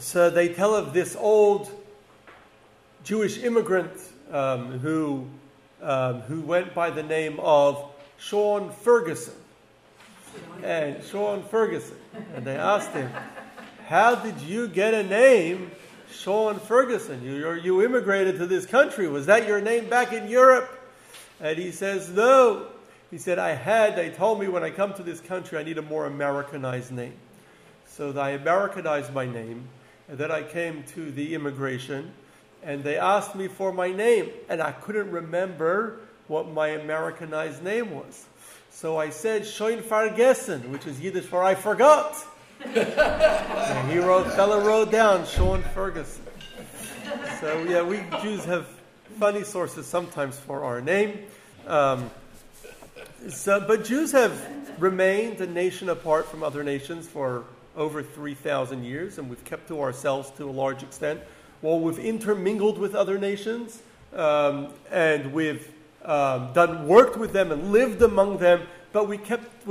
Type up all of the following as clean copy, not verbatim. So they tell of this old Jewish immigrant who went by the name of Sean Ferguson. And Sean Ferguson. And they asked him, how did you get a name, Sean Ferguson? You immigrated to this country. Was that your name back in Europe? And he says, no. He said, they told me when I come to this country, I need a more Americanized name. So I Americanized my name. And then I came to the immigration and they asked me for my name. And I couldn't remember what my Americanized name was. So I said, Schoen Fargessen, which is Yiddish for I forgot. And fella wrote down Sean Ferguson. So yeah, we Jews have funny sources sometimes for our name. But Jews have remained a nation apart from other nations for over 3,000 years, and we've kept to ourselves to a large extent. While we've intermingled with other nations, and we've worked with them and lived among them, but we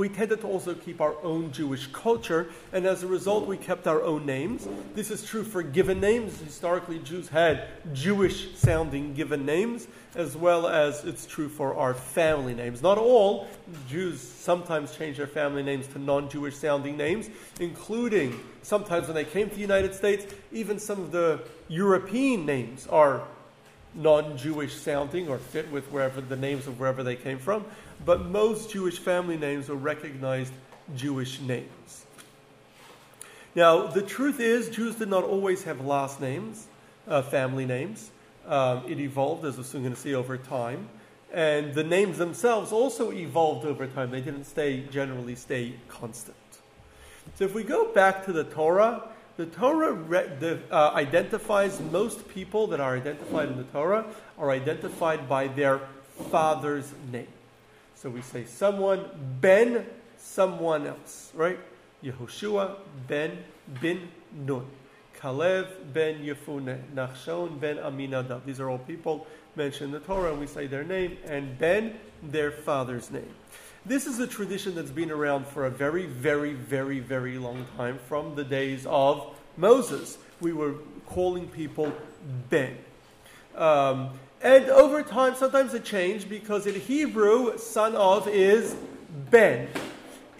tended to also keep our own Jewish culture, and as a result, we kept our own names. This is true for given names. Historically, Jews had Jewish-sounding given names, as well as it's true for our family names. Not all. Jews sometimes change their family names to non-Jewish-sounding names, including sometimes when they came to the United States, even some of the European names are non-Jewish sounding or fit with the names of wherever they came from, but most Jewish family names are recognized Jewish names. Now, the truth is, Jews did not always have last names, family names. It evolved, as we're soon going to see, over time, and the names themselves also evolved over time. They didn't generally stay constant. So, if we go back to the Torah. The Torah identifies most people that are identified in the Torah are identified by their father's name. So we say someone, Ben, someone else, right? Yehoshua Ben Nun, Kalev Ben Yefune, Nachshon Ben Aminadav. These are all people mentioned in the Torah, and we say their name, and Ben, their father's name. This is a tradition that's been around for a very, very, very, very long time, from the days of Moses. We were calling people Ben. And over time, sometimes it changed, because in Hebrew, son of is Ben.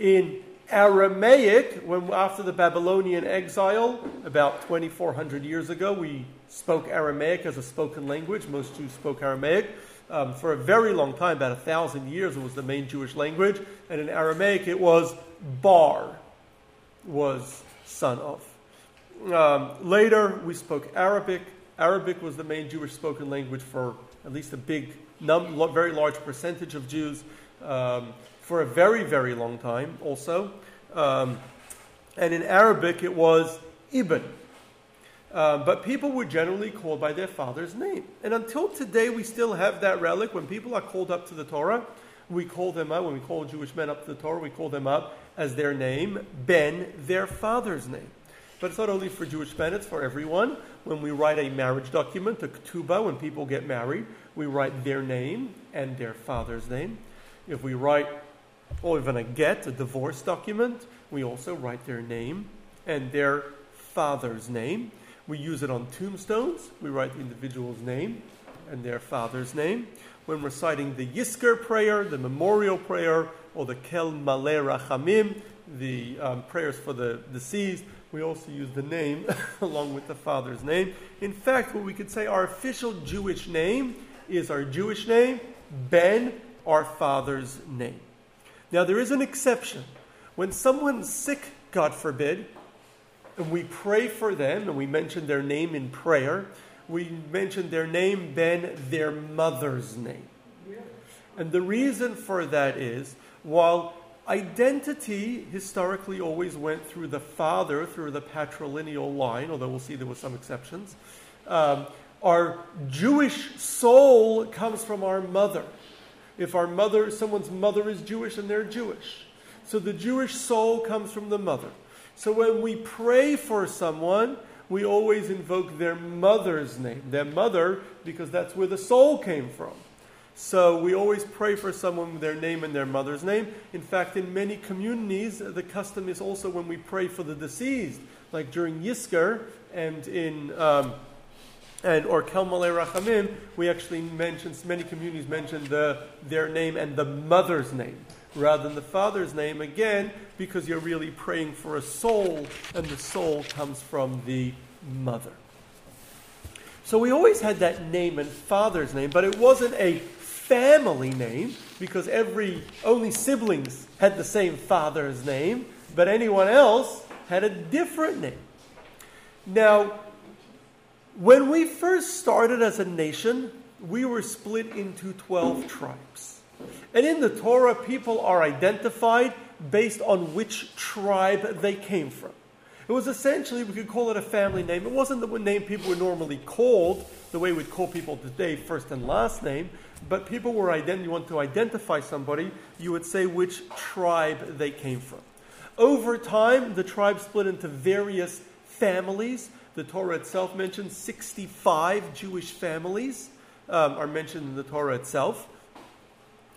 In Aramaic, after the Babylonian exile, about 2,400 years ago, we spoke Aramaic as a spoken language. Most Jews spoke Aramaic. For a very long time, about 1,000 years, it was the main Jewish language. And in Aramaic, it was bar, was son of. Later, we spoke Arabic. Arabic was the main Jewish spoken language for at least a very large percentage of Jews for a very, very long time also. And in Arabic, it was Ibn. But people were generally called by their father's name. And until today, we still have that relic. When people are called up to the Torah, we call them up. When we call Jewish men up to the Torah, we call them up as their name, Ben, their father's name. But it's not only for Jewish men, it's for everyone. When we write a marriage document, a ketubah, when people get married, we write their name and their father's name. If we write, or even a get, a divorce document, we also write their name and their father's name. We use it on tombstones. We write the individual's name and their father's name. When reciting the Yisker prayer, the memorial prayer, or the Kel Maleh Rachamim, the prayers for the deceased, we also use the name along with the father's name. In fact, what we could say our official Jewish name is our Jewish name, Ben, our father's name. Now, there is an exception. When someone's sick, God forbid, and we pray for them, and we mention their name in prayer. We mention their name, Ben, their mother's name. And the reason for that is, while identity historically always went through the father, through the patrilineal line, although we'll see there were some exceptions, our Jewish soul comes from our mother. If our mother, someone's mother is Jewish, and they're Jewish. So the Jewish soul comes from the mother. So when we pray for someone, we always invoke their mother's name, their mother, because that's where the soul came from. So we always pray for someone with their name and their mother's name. In fact, in many communities, the custom is also when we pray for the deceased, like during Yisker and in or Kelmale Rachamim, we actually mentioned, many communities mentioned their name and the mother's name rather than the father's name, again, because you're really praying for a soul, and the soul comes from the mother. So we always had that name and father's name, but it wasn't a family name, because only siblings had the same father's name, but anyone else had a different name. Now, when we first started as a nation, we were split into 12 tribes. And in the Torah, people are identified based on which tribe they came from. It was essentially, we could call it a family name. It wasn't the name people were normally called, the way we'd call people today, first and last name. But people were you want to identify somebody, you would say which tribe they came from. Over time, the tribe split into various families. The Torah itself mentions 65 Jewish families are mentioned in the Torah itself.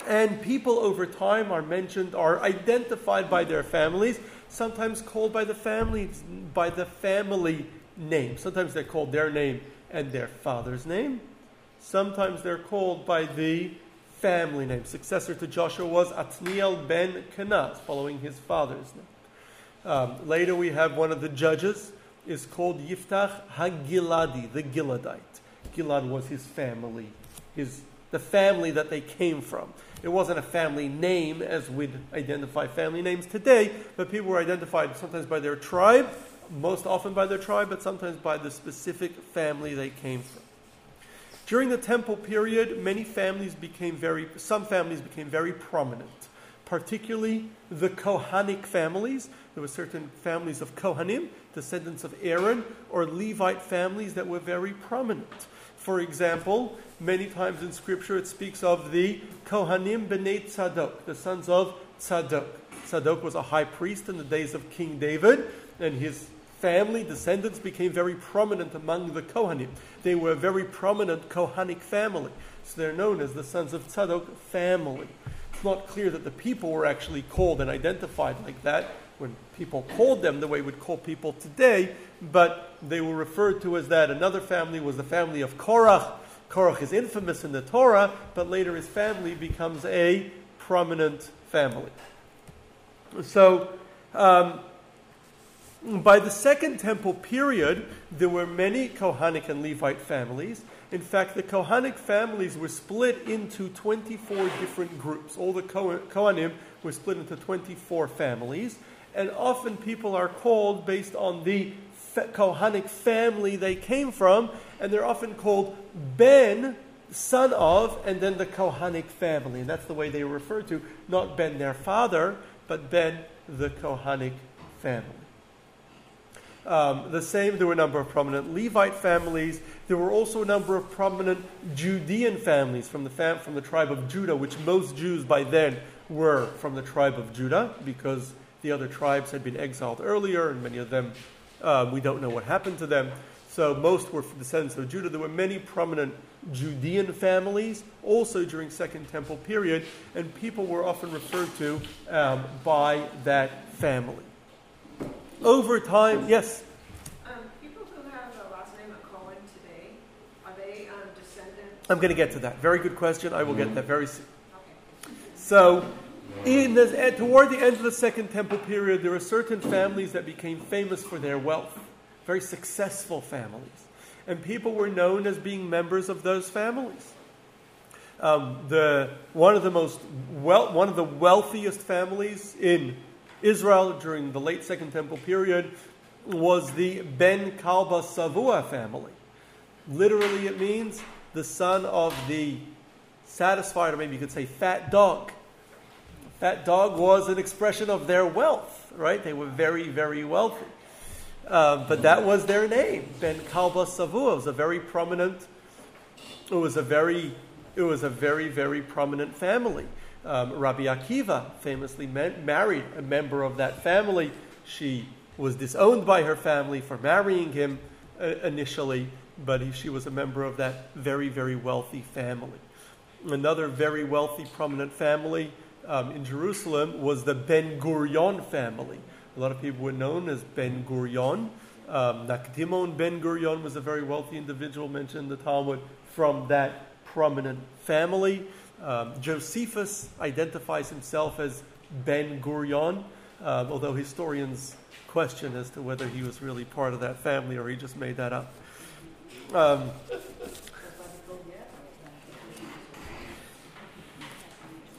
And people over time are identified by their families, sometimes called by the family name. Sometimes they're called their name and their father's name. Sometimes they're called by the family name. Successor to Joshua was Atniel ben Kenaz, following his father's name. Later we have one of the judges is called Yiftach haGiladi, the Giladite. Gilad was his family, the family that they came from. It wasn't a family name as we'd identify family names today, but people were identified sometimes by their tribe, most often by their tribe, but sometimes by the specific family they came from. During the temple period, some families became very prominent, particularly the Kohanic families. There were certain families of Kohanim, descendants of Aaron, or Levite families that were very prominent. For example, many times in Scripture it speaks of the Kohanim b'nei Tzadok, the sons of Tzadok. Tzadok was a high priest in the days of King David, and his family, descendants, became very prominent among the Kohanim. They were a very prominent Kohanic family, so they're known as the sons of Tzadok family. It's not clear that the people were actually called and identified like that, when people called them the way we'd call people today, but they were referred to as that. Another family was the family of Korach. Korach is infamous in the Torah, but later his family becomes a prominent family. So, by the Second Temple period, there were many Kohanic and Levite families. In fact, the Kohanic families were split into 24 different groups. All the Kohanim were split into 24 families. And often people are called based on the Kohanic family they came from, and they're often called Ben, son of, and then the Kohanic family. And that's the way they were referred to, not Ben their father, but Ben the Kohanic family. There were a number of prominent Levite families. There were also a number of prominent Judean families from the tribe of Judah, which most Jews by then were from the tribe of Judah, because the other tribes had been exiled earlier, and many of them, we don't know what happened to them. So most were descendants of Judah. There were many prominent Judean families, also during Second Temple period, and people were often referred to by that family. Over time, yes? People who have the last name of Cohen today, are they descendants? I'm going to get to that. Very good question. I will get that very soon. Okay. So, toward the end of the Second Temple period, there were certain families that became famous for their wealth, very successful families. And people were known as being members of those families. One of the wealthiest families in Israel during the late Second Temple period was the Ben Kalba Savua family. Literally it means the son of the satisfied, or maybe you could say fat dog. That dog was an expression of their wealth, right? They were very, very wealthy. But that was their name. Ben Kalba Savua was a very, very prominent family. Rabbi Akiva famously married a member of that family. She was disowned by her family for marrying him initially, but she was a member of that very, very wealthy family. Another very wealthy, prominent family in Jerusalem was the Ben-Gurion family. A lot of people were known as Ben-Gurion. Nakdimon Ben-Gurion was a very wealthy individual mentioned in the Talmud from that prominent family. Josephus identifies himself as Ben-Gurion, although historians question as to whether he was really part of that family or he just made that up.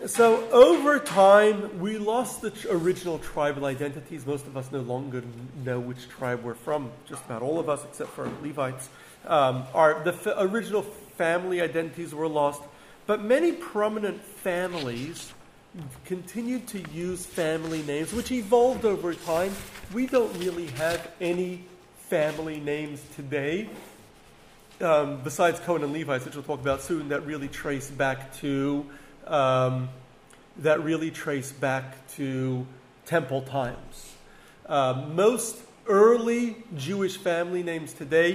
So over time, we lost the original tribal identities. Most of us no longer know which tribe we're from, just about all of us, except for Levites. The original family identities were lost. But many prominent families continued to use family names, which evolved over time. We don't really have any family names today, besides Cohen and Levites, which we'll talk about soon, that really trace back to... temple times. Most early Jewish family names today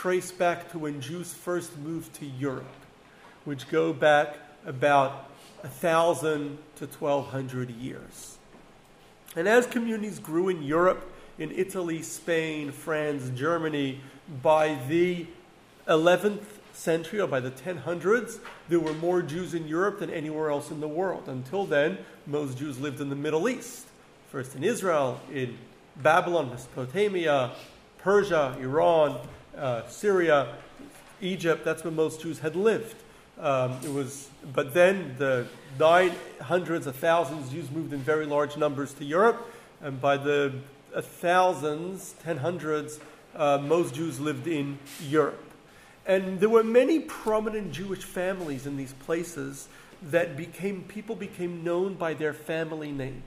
trace back to when Jews first moved to Europe, which go back about 1,000 to 1,200 years. And as communities grew in Europe, in Italy, Spain, France, Germany, by the 11th century, or by the 1000s, there were more Jews in Europe than anywhere else in the world. Until then, most Jews lived in the Middle East, first in Israel, in Babylon, Mesopotamia, Persia, Iran, Syria, Egypt. That's where most Jews had lived. But then the 900s, 1000s, Jews moved in very large numbers to Europe, and by the 1000s, 1000s, most Jews lived in Europe. And there were many prominent Jewish families in these places that became known by their family name.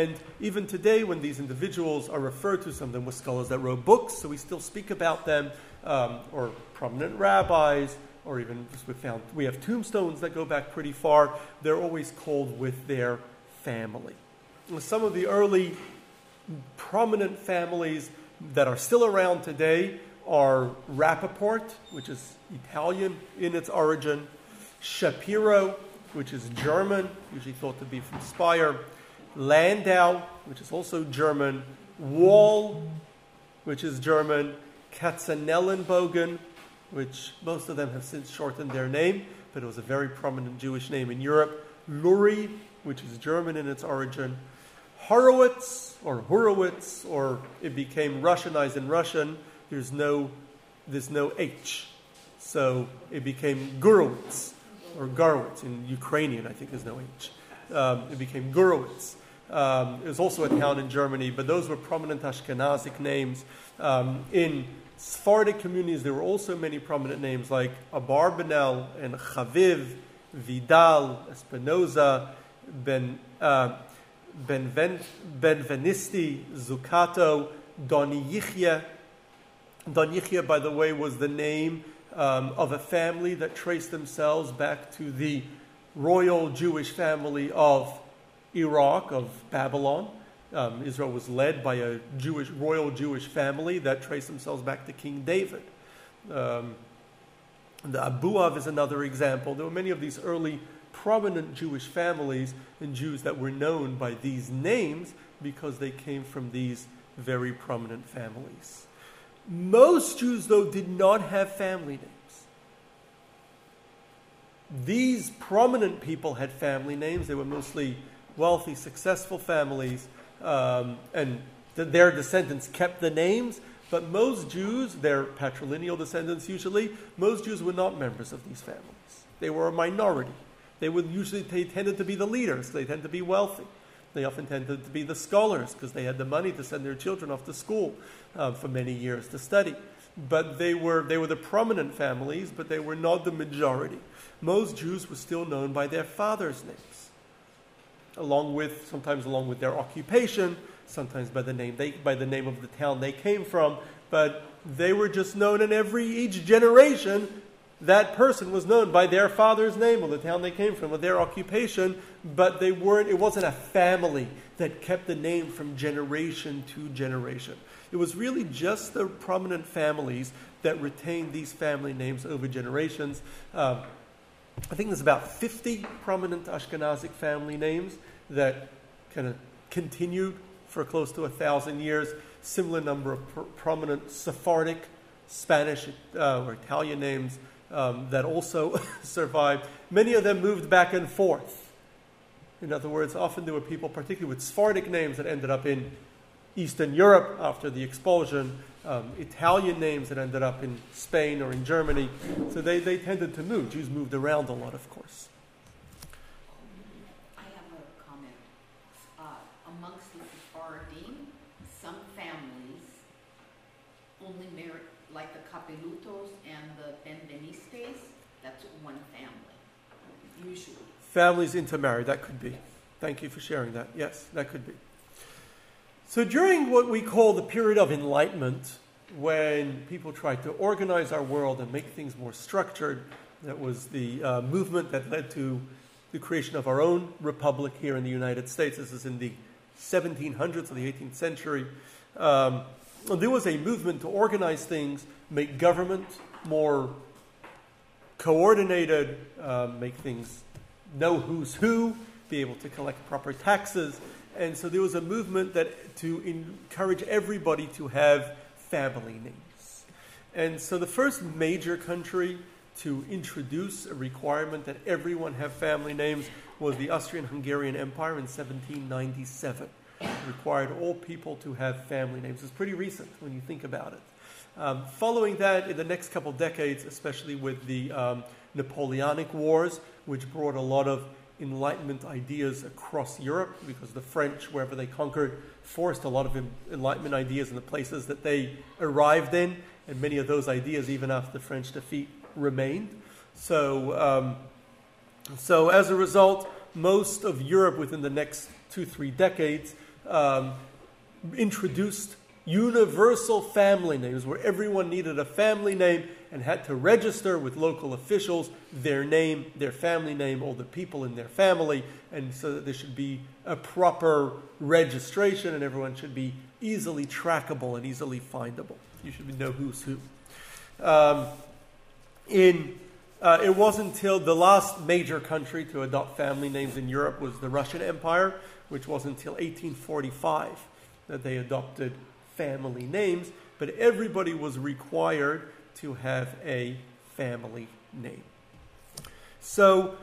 And even today, when these individuals are referred to, some of them were scholars that wrote books, so we still speak about them, or prominent rabbis, or even we have tombstones that go back pretty far. They're always called with their family. And some of the early prominent families that are still around today are Rappaport, which is Italian in its origin, Shapiro, which is German, usually thought to be from Speyer, Landau, which is also German, Wall, which is German, Katzenellenbogen, which most of them have since shortened their name, but it was a very prominent Jewish name in Europe, Luri, which is German in its origin, Horowitz, or it became Russianized in Russian. There's no H. So it became Gurowitz, or Garowitz. In Ukrainian, I think there's no H. It became Gurowitz. It was also a town in Germany, but those were prominent Ashkenazic names. In Sephardic communities, there were also many prominent names like Abarbanel and Chaviv, Vidal, Espinosa, Ben Venisti, Zucato, Donyichia. Donyichia, by the way, was the name of a family that traced themselves back to the royal Jewish family of Iraq, of Babylon. Israel was led by a royal Jewish family that traced themselves back to King David. The Abuav is another example. There were many of these early prominent Jewish families and Jews that were known by these names because they came from these very prominent families. Most Jews, though, did not have family names. These prominent people had family names. They were mostly wealthy, successful families, and their descendants kept the names. But most Jews, their patrilineal descendants usually, most Jews were not members of these families. They were a minority. They tended to be the leaders. They tended to be wealthy. They often tended to be the scholars because they had the money to send their children off to school for many years to study. But they were the prominent families, but they were not the majority. Most Jews were still known by their fathers' names, sometimes along with their occupation, sometimes by the name of the town they came from. But they were just known in each generation. That person was known by their father's name or the town they came from or their occupation, but it wasn't a family that kept the name from generation to generation. It was really just the prominent families that retained these family names over generations. I think there's about 50 prominent Ashkenazic family names that kind of continued for close to 1,000 years. Similar number of prominent Sephardic, Spanish, or Italian names that also survived. Many of them moved back and forth. In other words, often there were people, particularly with Sephardic names, that ended up in Eastern Europe after the expulsion, Italian names that ended up in Spain or in Germany. So they tended to move. Jews moved around a lot, of course. I have a comment. Amongst the Sephardim, some families only married, like the Capilutos and the Ben Venistes, that's one family, usually. Families intermarried, that could be. Thank you for sharing that. Yes, that could be. So during what we call the period of enlightenment, when people tried to organize our world and make things more structured, that was the movement that led to the creation of our own republic here in the United States. This is in the 1700s of the 18th century. There was a movement to organize things, make government more coordinated, make things know who's who, be able to collect proper taxes. And so there was a movement that to encourage everybody to have family names. And so the first major country to introduce a requirement that everyone have family names was the Austrian-Hungarian Empire in 1797. It required all people to have family names. It's pretty recent when you think about it. Following that, in the next couple decades, especially with the Napoleonic Wars, which brought a lot of Enlightenment ideas across Europe, because the French, wherever they conquered, forced a lot of Enlightenment ideas in the places that they arrived in, and many of those ideas, even after the French defeat, remained. So as a result, most of Europe within the next 2-3 decades introduced universal family names, where everyone needed a family name and had to register with local officials their name, their family name, all the people in their family, and so that there should be a proper registration and everyone should be easily trackable and easily findable. You should know who's who. It wasn't until the last major country to adopt family names in Europe was the Russian Empire, which wasn't until 1845 that they adopted family names, but everybody was required to have a family name. So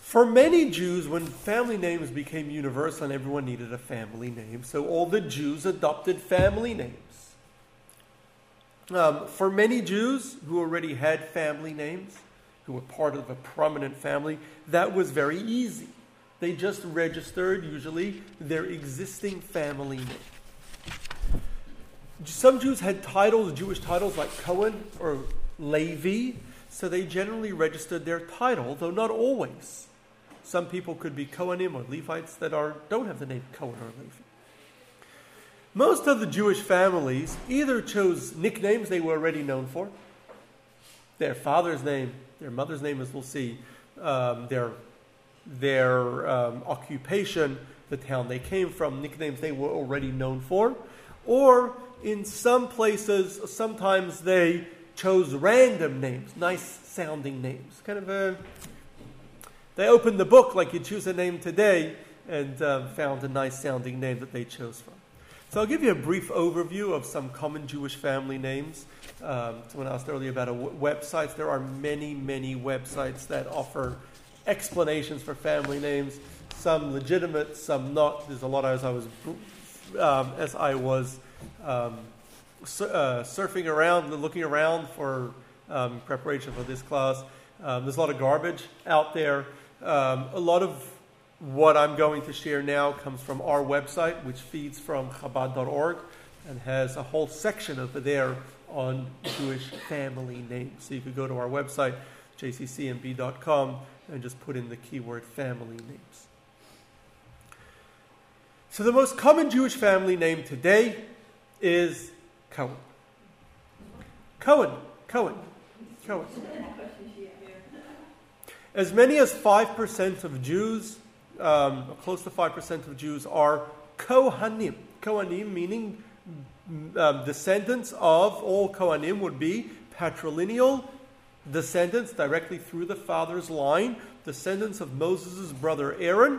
for many Jews, when family names became universal and everyone needed a family name, so all the Jews adopted family names. For many Jews who already had family names, who were part of a prominent family, that was very easy. They just registered, usually, their existing family name. Some Jews had titles, Jewish titles like Cohen or Levi, so they generally registered their title, though not always. Some people could be Kohanim or Levites that don't have the name Cohen or Levi. Most of the Jewish families either chose nicknames they were already known for, their father's name, their mother's name, as we'll see, their occupation, the town they came from, nicknames they were already known for, or in some places, sometimes they chose random names, nice-sounding names. They opened the book like you choose a name today and found a nice-sounding name that they chose from. So I'll give you a brief overview of some common Jewish family names. Someone asked earlier about websites. There are many, many websites that offer explanations for family names, some legitimate, some not. There's a lot as I was surfing around, looking around for preparation for this class. There's a lot of garbage out there. A lot of what I'm going to share now comes from our website, which feeds from Chabad.org and has a whole section over there on Jewish family names. So you could go to our website, jccmb.com, and just put in the keyword family names. So the most common Jewish family name today is Cohen. Cohen. As many as 5% of Jews, or close to 5% of Jews, are Kohanim. Kohanim meaning descendants of, all Kohanim would be patrilineal descendants directly through the father's line, descendants of Moses' brother Aaron,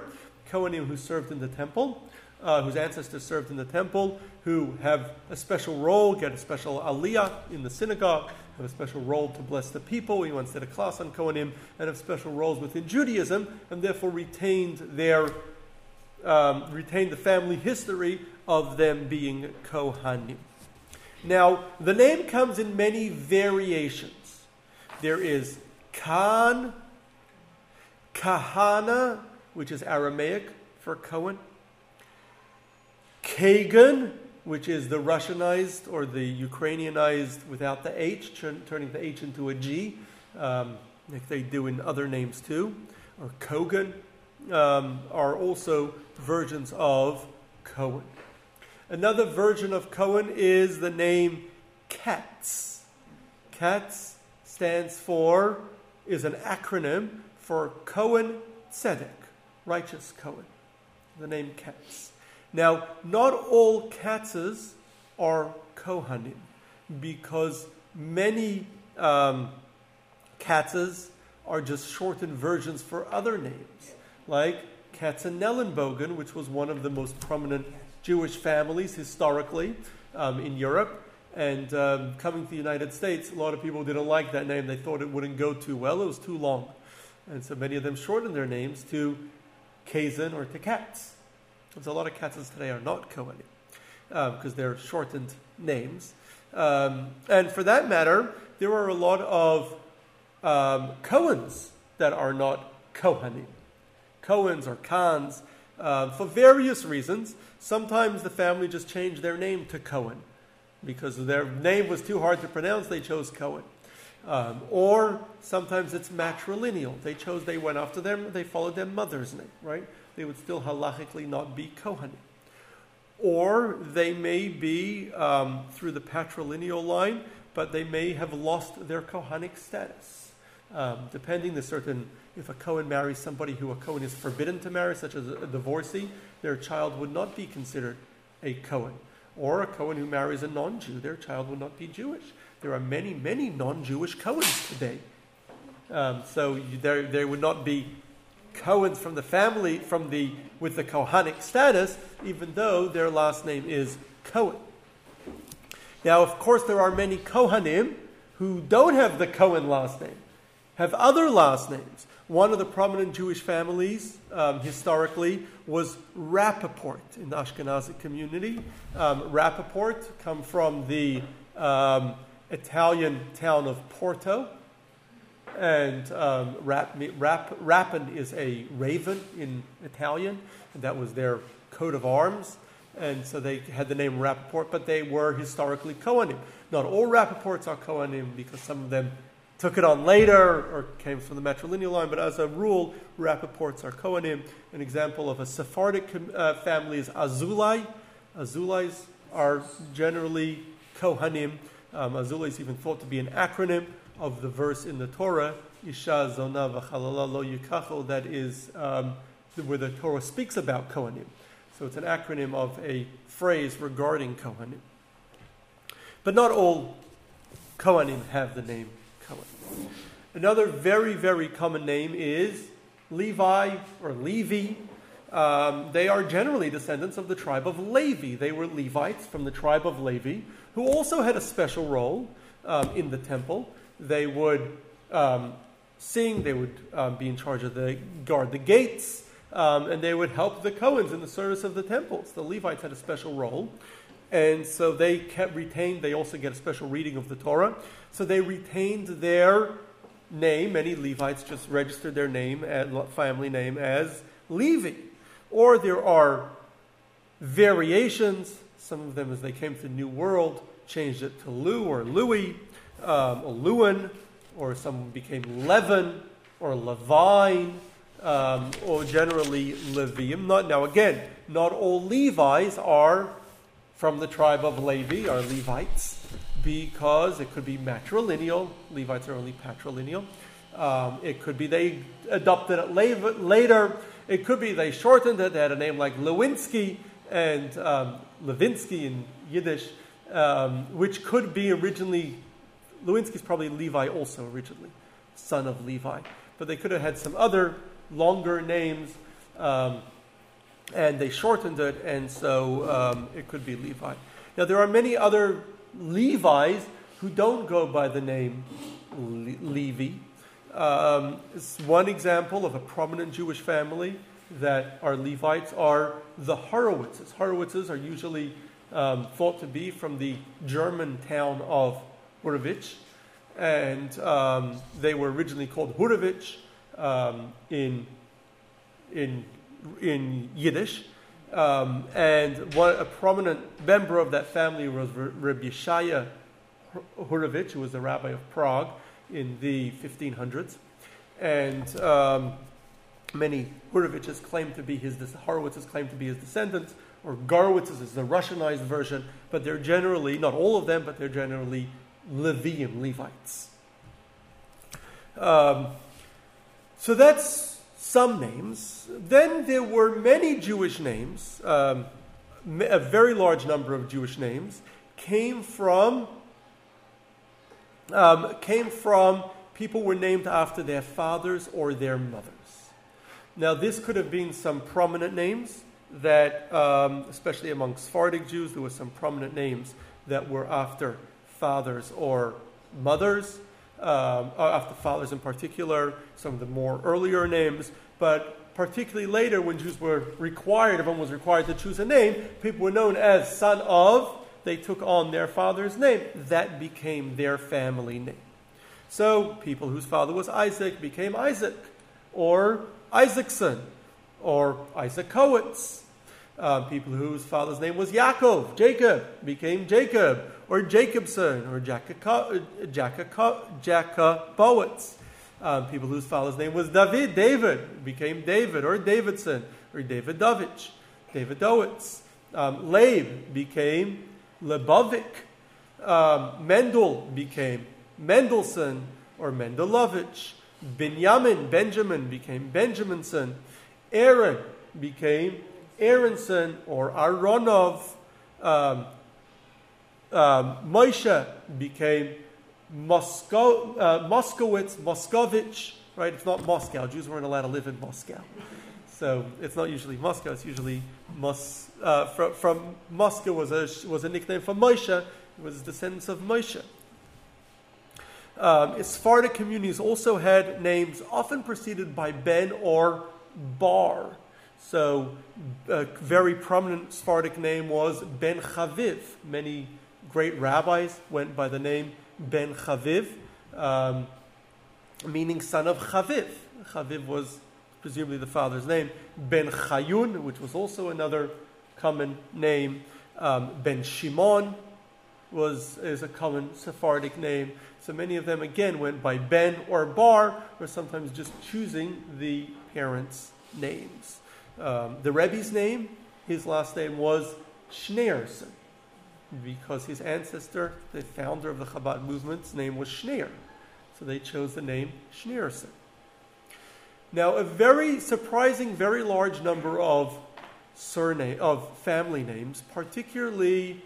Kohanim who served in the temple. whose ancestors served in the temple, who have a special role, get a special aliyah in the synagogue, have a special role to bless the people. We once did a class on Kohanim, and have special roles within Judaism, and therefore retained their retained the family history of them being Kohanim. Now, the name comes in many variations. There is Kan, Kahana, which is Aramaic for Cohen, Kagan, which is the Russianized or the Ukrainianized without the H, turning the H into a G, like they do in other names too, or Kogan, are also versions of Cohen. Another version of Cohen is the name Katz. Katz stands for, is an acronym for Cohen Tzedek, righteous Cohen, the name Katz. Now, not all Katzes are Kohanim, because many Katzes are just shortened versions for other names, like Katzenellenbogen, which was one of the most prominent Jewish families historically in Europe. And coming to the United States, a lot of people didn't like that name. They thought it wouldn't go too well. It was too long. And so many of them shortened their names to Kazan or to Katz. And so a lot of Katzes today are not Kohanim, because they're shortened names. And for that matter, there are a lot of Kohens that are not Kohanim. Kohens or Khans, for various reasons. Sometimes the family just changed their name to Cohen because their name was too hard to pronounce, they chose Cohen. Or sometimes it's matrilineal. They went after them, they followed their mother's name, right? They would still halachically not be Kohanim. Or they may be through the patrilineal line, but they may have lost their Kohanic status. Depending the certain, if a Kohen marries somebody who a Kohen is forbidden to marry, such as a divorcee, their child would not be considered a Kohen. Or a Kohen who marries a non-Jew, their child would not be Jewish. There are many, many non-Jewish Kohens today. So they would not be Kohens from the family, with the Kohanic status, even though their last name is Cohen. Now, of course, there are many Kohanim who don't have the Cohen last name, have other last names. One of the prominent Jewish families historically was Rappaport in the Ashkenazic community. Rappaport come from the Italian town of Porto. And Rappin is a raven in Italian, and that was their coat of arms. And so they had the name Rappaport, but they were historically Kohanim. Not all Rappaports are Kohanim because some of them took it on later or came from the matrilineal line, but as a rule, Rappaports are Kohanim. An example of a Sephardic family is Azulai. Azulais are generally Kohanim. Azulai is even thought to be an acronym of the verse in the Torah, Isha Zona V'Chalala Lo Yikacho, that is where the Torah speaks about Kohanim. So it's an acronym of a phrase regarding Kohanim. But not all Kohanim have the name Kohen. Another very, very common name is Levi or Levi. They are generally descendants of the tribe of Levi. They were Levites from the tribe of Levi, who also had a special role in the temple. They would sing, they would be in charge of guard the gates, and they would help the Kohens in the service of the temples. The Levites had a special role, and so they they also get a special reading of the Torah. So they retained their name. Many Levites just registered their name and family name as Levi. Or there are variations. Some of them, as they came to the New World, changed it to Lu or Louis, or Lewin, or some became Levin or Levine, or generally Levium. Not all Levites are from the tribe of Levi, are Levites, because it could be matrilineal. Levites are only patrilineal. It could be they adopted it later. It could be they shortened it. They had a name like Lewinsky and Levinsky in Yiddish, which could be originally... Lewinsky's probably Levi also originally, son of Levi. But they could have had some other longer names. and they shortened it, and so it could be Levi. Now, there are many other Levites who don't go by the name Levi. One example of a prominent Jewish family that are Levites are the Horowitzes. Horowitzes are usually thought to be from the German town of Horowitz, and they were originally called Horowitz in Yiddish. And a prominent member of that family was Rabbi Yeshaya Horowitz, who was the rabbi of Prague in the 1500s. And many Horowitzes claim to be his descendants, or Garowitzes is the Russianized version, but they're generally, not all of them, but they're generally Levites. So that's some names. Then there were many Jewish names, a very large number of Jewish names came from people who were named after their fathers or their mothers. Now, this could have been some prominent names that, especially among Sephardic Jews, there were some prominent names that were after fathers or mothers, after fathers in particular, some of the more earlier names, but particularly later when Jews were required, everyone was required to choose a name, people were known as son of, they took on their father's name, that became their family name. So people whose father was Isaac became Isaac, or Isaacson, or Isaacowitz. People whose father's name was Yaakov, Jacob, became Jacob, or Jacobson, or Jacobowitz. People whose father's name was David, David, became David, or Davidson, or Davidovich, Davidowitz. Leib became Lebovic. Mendel became Mendelson, or Mendelovich. Benjamin became Benjaminson. Aaron became Aaronson, or Aronov. Moshe became Moscovich, right? It's not Moscow. Jews weren't allowed to live in Moscow. So it's not usually Moscow, it's usually from Moscow was a nickname for Moshe. It was descendants of Moshe. Sephardic communities also had names often preceded by Ben or Bar. So a very prominent Sephardic name was Ben Chaviv. Many great rabbis went by the name Ben Chaviv, meaning son of Chaviv. Chaviv was presumably the father's name. Ben Chayun, which was also another common name. Ben Shimon is a common Sephardic name. So many of them, again, went by Ben or Bar, or sometimes just choosing the parents' names. The Rebbe's name, his last name was Schneerson, because his ancestor, the founder of the Chabad movement's name was Schneer. So they chose the name Schneerson. Now, a very surprising, very large number of family names, particularly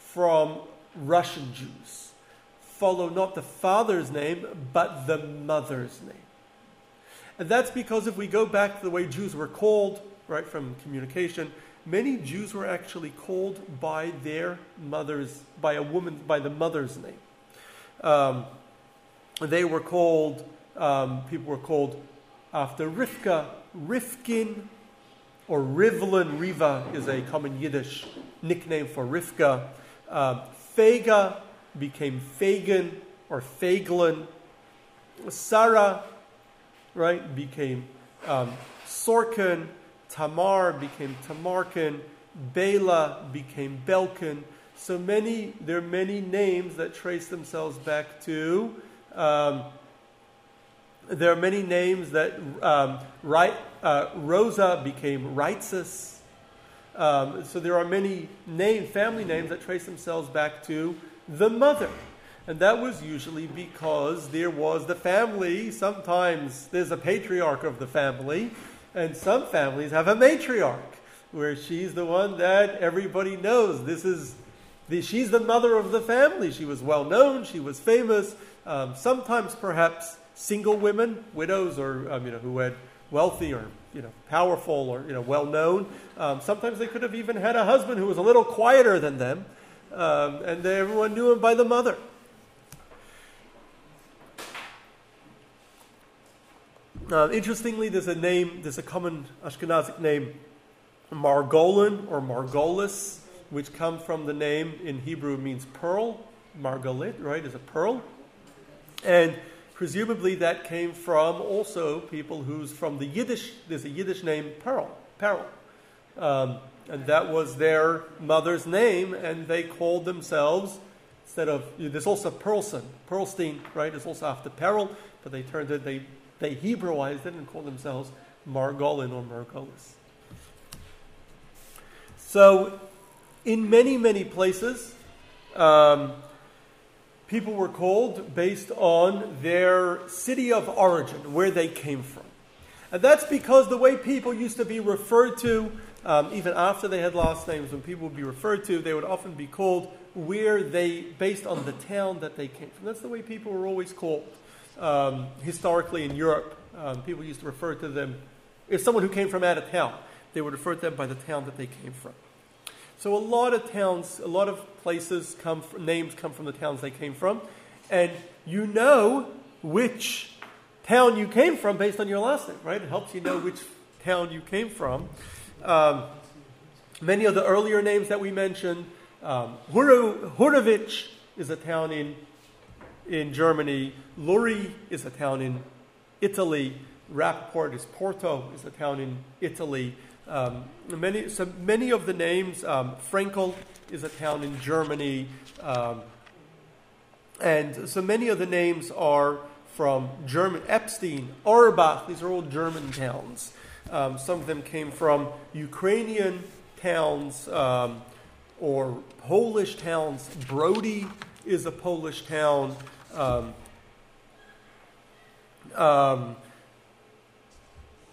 from Russian Jews, follow not the father's name, but the mother's name. And that's because if we go back to the way Jews were called, right from communication, many Jews were actually called by their mothers, by a woman, by the mother's name. They were called, people were called after Rivka, Rifkin, or Rivlin. Riva is a common Yiddish nickname for Rivka. Fega became Fagin or Faglin. Sarah, right, became Sorkin. Tamar became Tamarkin. Bela became Belkin. So there are many names that trace themselves back to. There are many names that Rosa became Reitzis. So there are many family names that trace themselves back to the mother. And that was usually because there was the family. Sometimes there's a patriarch of the family, and some families have a matriarch, where she's the one that everybody knows. She's the mother of the family. She was well known. She was famous. Sometimes perhaps single women, widows, or who had wealthy or powerful or well-known. Sometimes they could have even had a husband who was a little quieter than them, and everyone knew him by the mother. Interestingly, there's a common Ashkenazic name, Margolin or Margolis, which comes from the name in Hebrew means pearl. Margolit, right, is a pearl. And presumably that came from also people who's from the Yiddish, there's a Yiddish name, Perel. And that was their mother's name, and they called themselves, instead of, there's also Perlstein, right, is also after Perel, but they turned it, they Hebrewized it and called themselves Margolin or Margolis. So, in many, many places, people were called based on their city of origin, where they came from. And that's because the way people used to be referred to, even after they had last names, when people would be referred to, they would often be called based on the town that they came from. That's the way people were always called. Historically in Europe, people used to refer to them, if someone who came from out of town, they would refer to them by the town that they came from. So a lot of towns, a lot of places, names come from the towns they came from. And you know which town you came from based on your last name, right? It helps you know which town you came from. Many of the earlier names that we mentioned, Horowitz is a town in Germany. Luri is a town in Italy. Rappaport is a town in Italy. Many of the names, Frankel is a town in Germany, and so many of the names are from German. Epstein, Auerbach, these are all German towns. Some of them came from Ukrainian towns or Polish towns. Brody is a Polish town. I'm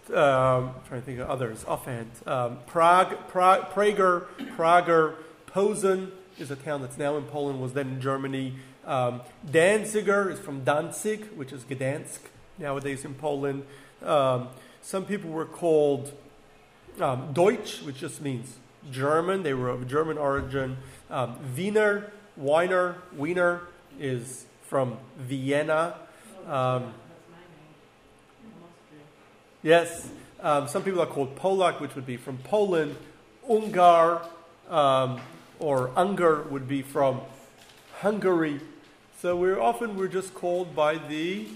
trying to think of others offhand. Prager, Posen is a town that's now in Poland, was then in Germany. Danziger is from Danzig, which is Gdansk nowadays in Poland. Some people were called Deutsch, which just means German. They were of German origin. Wiener is from Vienna. Yes, some people are called Polak, which would be from Poland. Ungar or Unger would be from Hungary. So we're just called by the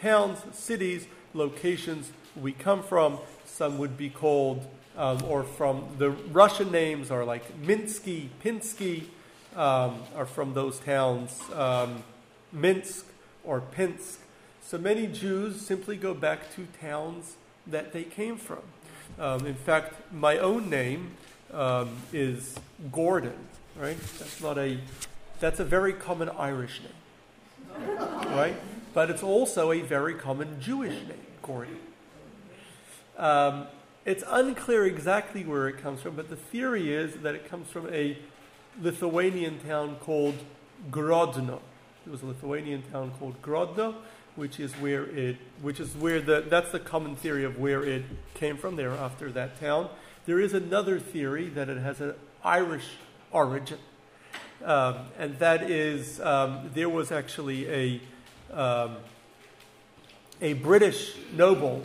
towns, cities, locations we come from. Some would be called, or from the Russian names are like Minsky, Pinsky, are from those towns, Minsk or Pinsk. So many Jews simply go back to towns that they came from. In fact, my own name is Gordon, right? That's a very common Irish name, right? But it's also a very common Jewish name, Gordon. It's unclear exactly where it comes from, but the theory is that it comes from a Lithuanian town called Grodno. It was a Lithuanian town called Grodno, that's the common theory of where it came from there after that town. There is another theory that it has an Irish origin. And that is, there was actually a British noble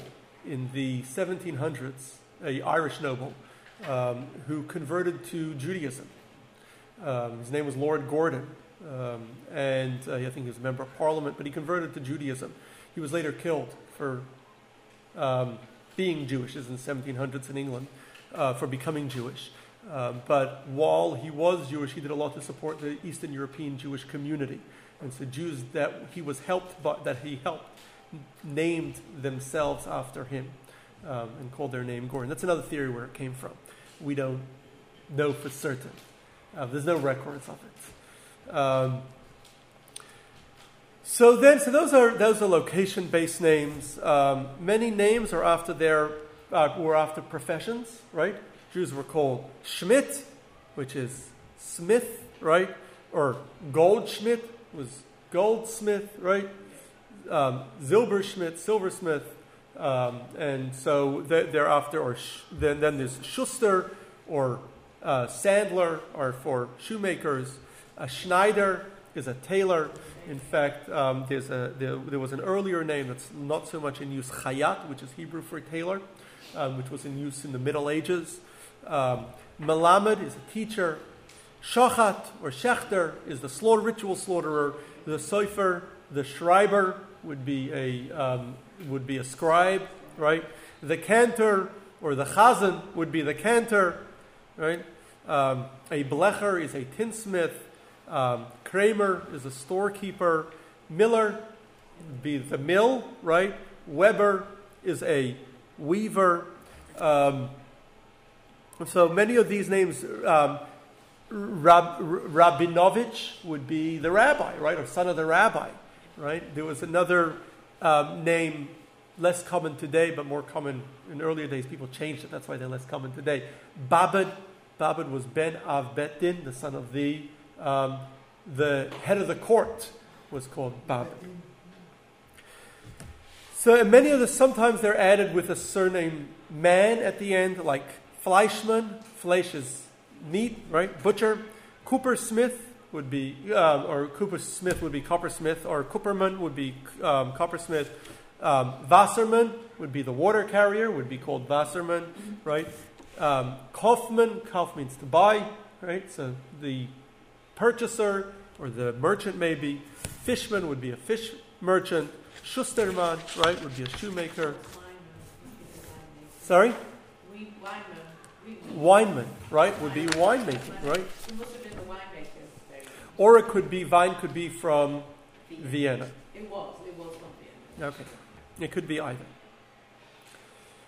in the 1700s, a Irish noble, who converted to Judaism. His name was Lord Gordon. I think he was a member of parliament, but he converted to Judaism. He was later killed for being Jewish, as in the 1700s in England, for becoming Jewish. But while he was Jewish, he did a lot to support the Eastern European Jewish community. And so Jews that he helped named themselves after him and called their name Gordon. That's another theory where it came from. We don't know for certain. There's no records of it. So those are location-based names. Many names are after were after professions, right? Jews were called Schmidt, which is smith, right? Or Goldschmidt was goldsmith, right? Silbersmith, And so thereafter, or then there's Schuster or Sandler, or for shoemakers. A Schneider is a tailor. In fact, there was an earlier name that's not so much in use, Chayat, which is Hebrew for tailor, which was in use in the Middle Ages. Melamed is a teacher. Shochat or Shechter is the ritual slaughterer. The Sofer, the Schreiber, would be a scribe, right? The cantor or the chazan would be the cantor, right? A blecher is a tinsmith. Kramer is a storekeeper. Miller would be the mill, right? Weber is a weaver. So many of these names, Rabinovich would be the rabbi, right? Or son of the rabbi, right? There was another name, less common today, but more common in earlier days. People changed it, that's why they're less common today. Babad. Babad was Ben Av Bet Din, the son of the head of the court was called Babad. So many of the, sometimes they're added with a surname man at the end, like Fleischman. Fleisch is meat, right? Butcher. Cooper Smith would be coppersmith, or Cooperman would be coppersmith. Wasserman would be the water carrier, would be called Wasserman, right? Kaufman, Kauf means to buy, right? So the purchaser or the merchant maybe. Fishman would be a fish merchant. Schusterman, right, would be a shoemaker. Sorry? Wineman, right, would be winemaking, right? Or it could be, vine could be from Vienna. It was from Vienna. Okay, it could be either.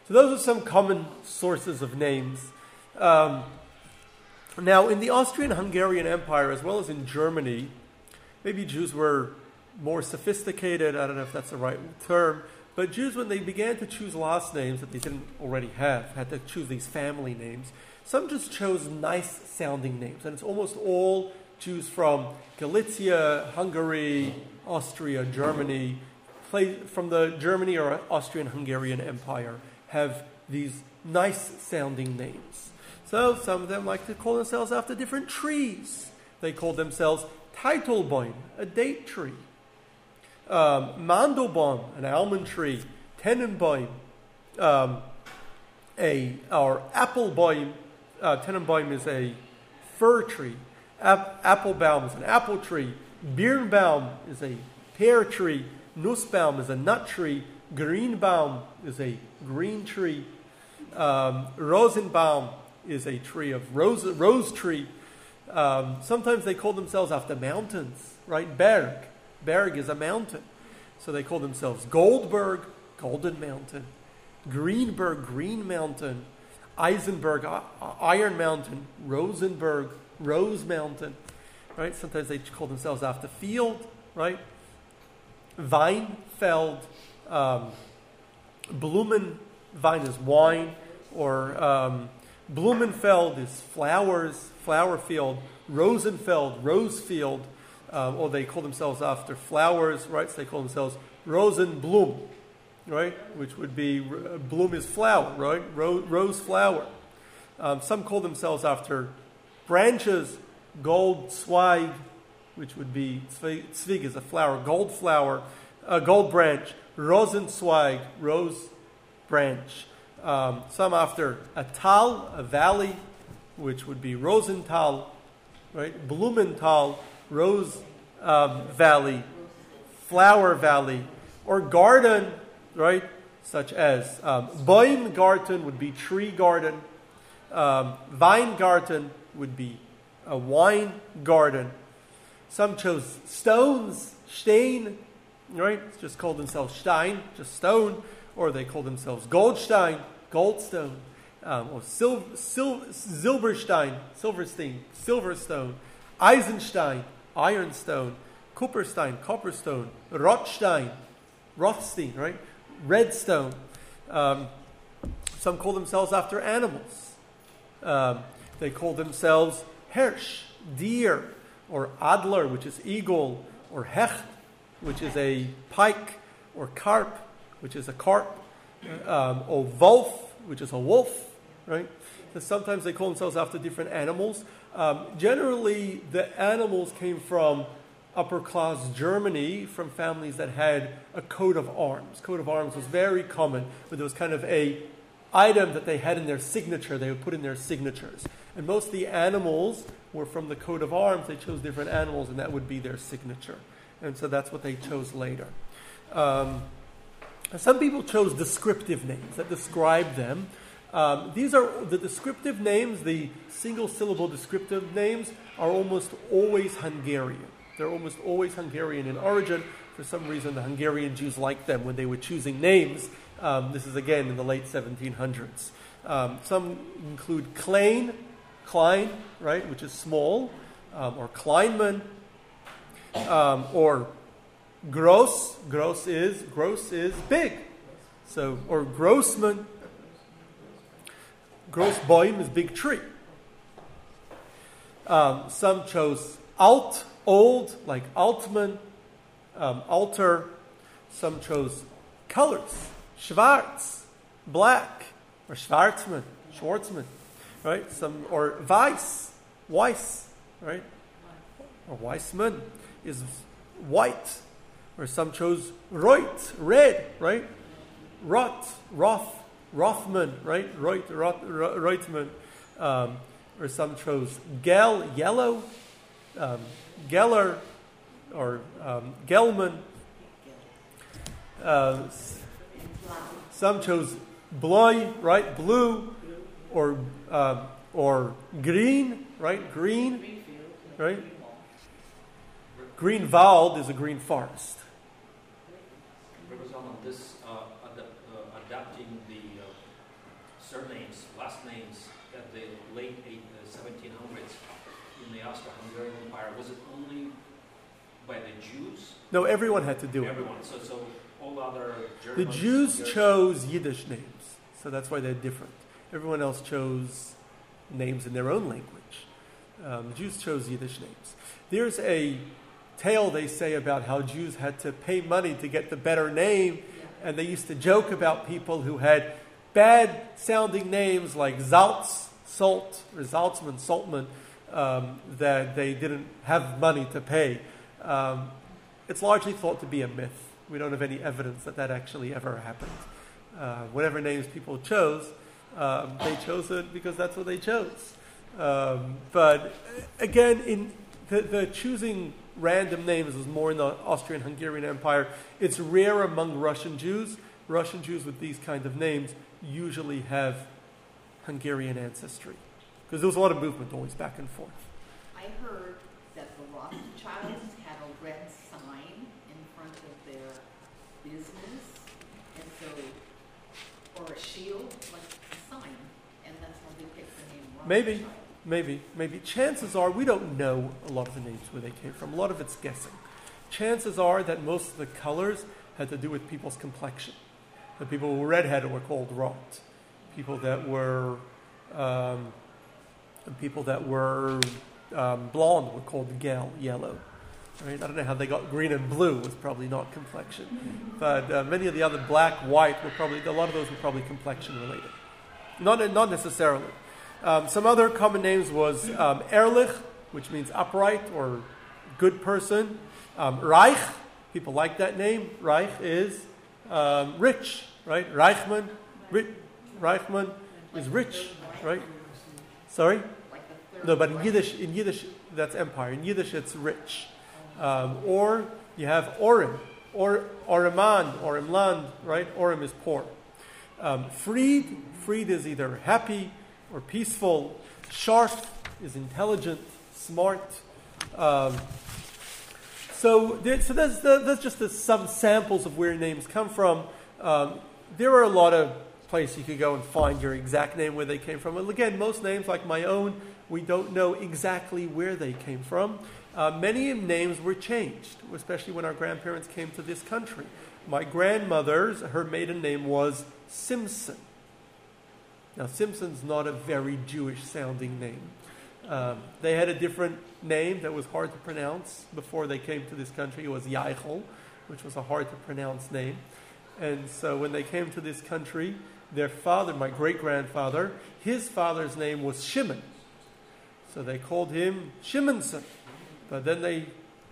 So those are some common sources of names. Now, in the Austrian-Hungarian Empire, as well as in Germany, maybe Jews were more sophisticated, I don't know if that's the right term, but Jews, when they began to choose last names that they didn't already have, had to choose these family names, some just chose nice-sounding names, and it's almost all Jews from Galicia, Hungary, Austria, Germany, from the Germany or Austrian-Hungarian Empire, have these nice-sounding names. So some of them like to call themselves after different trees. They call themselves Teitelbaum, a date tree. Mandelbaum, an almond tree. Tannenbaum, Applebaum. Tannenbaum is a fir tree. Applebaum is an apple tree. Birnbaum is a pear tree. Nussbaum is a nut tree. Greenbaum is a green tree. Rosenbaum is a tree of rose tree. Sometimes they call themselves after mountains, right? Berg is a mountain. So they call themselves Goldberg, Golden Mountain. Greenberg, Green Mountain. Eisenberg, Iron Mountain. Rosenberg, Rose Mountain, right? Sometimes they call themselves after field, right? Weinfeld, Blumen, vine is wine, or Blumenfeld is flowers, flower field. Rosenfeld, rose field, or they call themselves after flowers, right? So they call themselves Rosenblum, right? Which would be, bloom is flower, right? Rose flower. Some call themselves after branches. Goldzweig, which would be, Zweig is a flower, gold branch. Rosenzweig, rose branch. Some after a tal, a valley, which would be Rosenthal, right? Blumenthal, rose valley, flower valley, or garden, right? Such as Baumgarten would be tree garden, Weingarten would be a wine garden. Some chose stones, Stein, right? Just called themselves Stein, just stone. Or they call themselves Goldstein, Goldstone, or Silverstein, Silverstone, Eisenstein, Ironstone, Cooperstein, Copperstone, Rothstein, right? Redstone. Some call themselves after animals. They call themselves Hirsch, deer, or Adler, which is eagle, or Hecht, which is a pike, or Carp, which is a carp, or Wolf, which is a wolf, right? So sometimes they call themselves after different animals. Generally, the animals came from upper-class Germany, from families that had a coat of arms. Coat of arms was very common, but there was kind of a item that they had in their signature, they would put in their signatures. And most of the animals were from the coat of arms. They chose different animals, and that would be their signature. And so that's what they chose later. Some people chose descriptive names that describe them. These are the descriptive names, the single-syllable descriptive names are almost always Hungarian. They're almost always Hungarian in origin. For some reason, the Hungarian Jews liked them when they were choosing names. This is, again, in the late 1700s. Some include Klein, right, which is small, or Kleinman, or Gross is big. So, or Grossman. Grossbäum is big tree. Some chose Alt, old, like Altman, alter. Some chose colors, Schwarz, black, or Schwarzman, right? Some, or Weiss, right? Or Weissman is white. Or some chose Reut, red, right? Rothman, right? Reutman. Or some chose Gel, yellow, Geller, or Gelman. Some chose Bloy, right? Blue, or green, right? Green, right? Greenwald is a green forest. On this adapting the surnames, last names at the late 1700s in the Austro-Hungarian Empire, was it only by the Jews? No, everyone had to do it. Everyone. So all other Germans. The Jews chose Yiddish names, so that's why they're different. Everyone else chose names in their own language. The Jews chose Yiddish names. There's a tale they say about how Jews had to pay money to get the better name, and they used to joke about people who had bad sounding names like Zaltz, Salt, or Saltman, that they didn't have money to pay. It's largely thought to be a myth. We don't have any evidence that that actually ever happened. Whatever names people chose, they chose it because that's what they chose. But again, in the choosing random names was more in the Austrian-Hungarian Empire. It's rare among Russian Jews. Russian Jews with these kind of names usually have Hungarian ancestry because there was a lot of movement always back and forth. I heard that the Rothschilds had a red sign in front of their business, and so, or a shield, like a sign, and that's how they picked the name Rothschild. Maybe. Chances are, we don't know a lot of the names where they came from. A lot of it's guessing. Chances are that most of the colors had to do with people's complexion. The people who were redheaded were called Rot. People that were blonde were called Gel, yellow. Right? I don't know how they got green and blue. It was probably not complexion. But many of the other black, white, a lot of those were probably complexion related. Not necessarily. Some other common names was Ehrlich, which means upright or good person. Reich, people like that name. Reich is rich, right? Reichman is rich, right? Sorry? No, but in Yiddish, that's empire. In Yiddish, it's rich. Or you have Orem, or Oreman, Oremland, right? Orem is poor. Fried is either happy or peaceful. Sharp is intelligent, smart. So that's just some samples of where names come from. There are a lot of places you could go and find your exact name where they came from. And again, most names like my own, we don't know exactly where they came from. Many names were changed, especially when our grandparents came to this country. My grandmother's, her maiden name was Simpson. Now, Simpson's not a very Jewish-sounding name. They had a different name that was hard to pronounce before they came to this country. It was Yeichel, which was a hard-to-pronounce name. And so when they came to this country, their father, my great-grandfather, his father's name was Shimon. So they called him Shimonson. But then they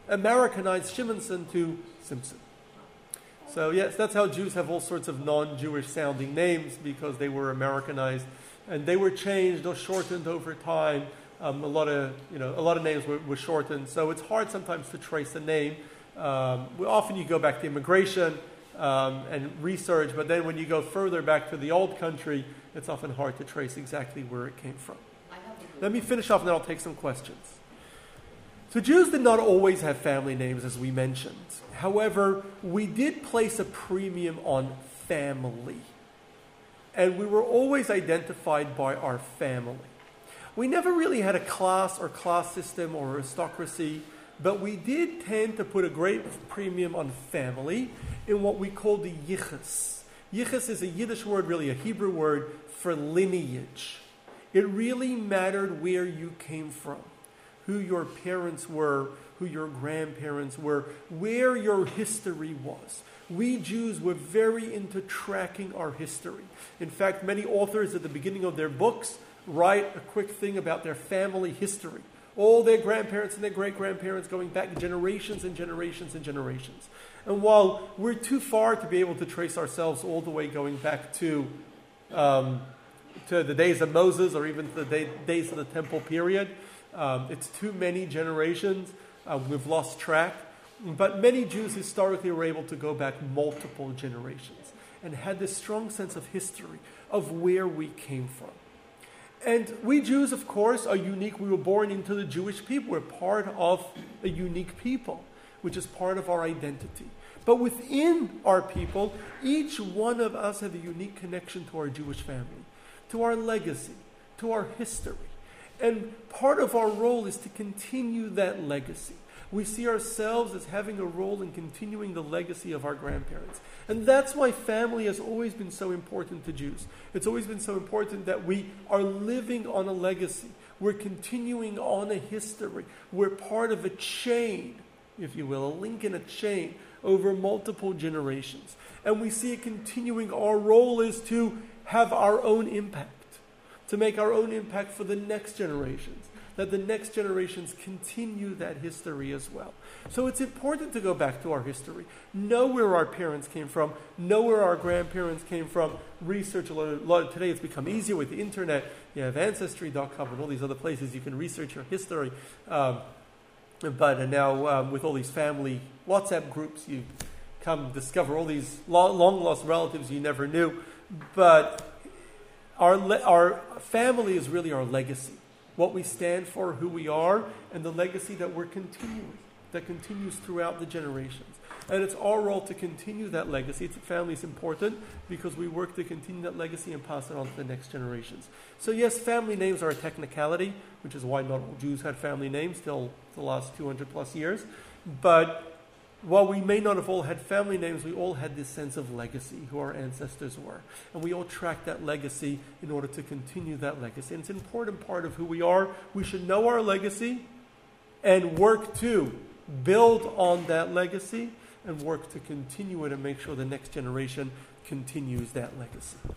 Americanized Shimonson to Simpson. So yes, that's how Jews have all sorts of non-Jewish sounding names, because they were Americanized and they were changed or shortened over time. A lot of names were shortened. So it's hard sometimes to trace a name. Often you go back to immigration and research, but then when you go further back to the old country, it's often hard to trace exactly where it came from. Let me finish off and then I'll take some questions. So Jews did not always have family names, as we mentioned. However, we did place a premium on family. And we were always identified by our family. We never really had a class or class system or aristocracy, but we did tend to put a great premium on family in what we call the yichus. Yichus is a Yiddish word, really a Hebrew word, for lineage. It really mattered where you came from, who your parents were, who your grandparents were, where your history was. We Jews were very into tracking our history. In fact, many authors at the beginning of their books write a quick thing about their family history. All their grandparents and their great-grandparents going back generations and generations and generations. And while we're too far to be able to trace ourselves all the way going back to the days of Moses or even to the days of the temple period, it's too many generations. We've lost track. But many Jews historically were able to go back multiple generations and had this strong sense of history, of where we came from. And we Jews, of course, are unique. We were born into the Jewish people. We're part of a unique people, which is part of our identity. But within our people, each one of us have a unique connection to our Jewish family, to our legacy, to our history. And part of our role is to continue that legacy. We see ourselves as having a role in continuing the legacy of our grandparents. And that's why family has always been so important to Jews. It's always been so important that we are living on a legacy. We're continuing on a history. We're part of a chain, if you will, a link in a chain over multiple generations. And we see it continuing. Our role is to have our own impact, to make our own impact for the next generations, that the next generations continue that history as well. So it's important to go back to our history, know where our parents came from, know where our grandparents came from, research a lot. Today it's become easier with the internet. You have Ancestry.com and all these other places you can research your history. But now with all these family WhatsApp groups, you come discover all these long-lost relatives you never knew. But our family is really our legacy. What we stand for, who we are, and the legacy that we're continuing, that continues throughout the generations. And it's our role to continue that legacy. Family is important because we work to continue that legacy and pass it on to the next generations. So yes, family names are a technicality, which is why not all Jews had family names till the last 200 plus years. But while we may not have all had family names, we all had this sense of legacy, who our ancestors were. And we all track that legacy in order to continue that legacy. And it's an important part of who we are. We should know our legacy and work to build on that legacy and work to continue it and make sure the next generation continues that legacy.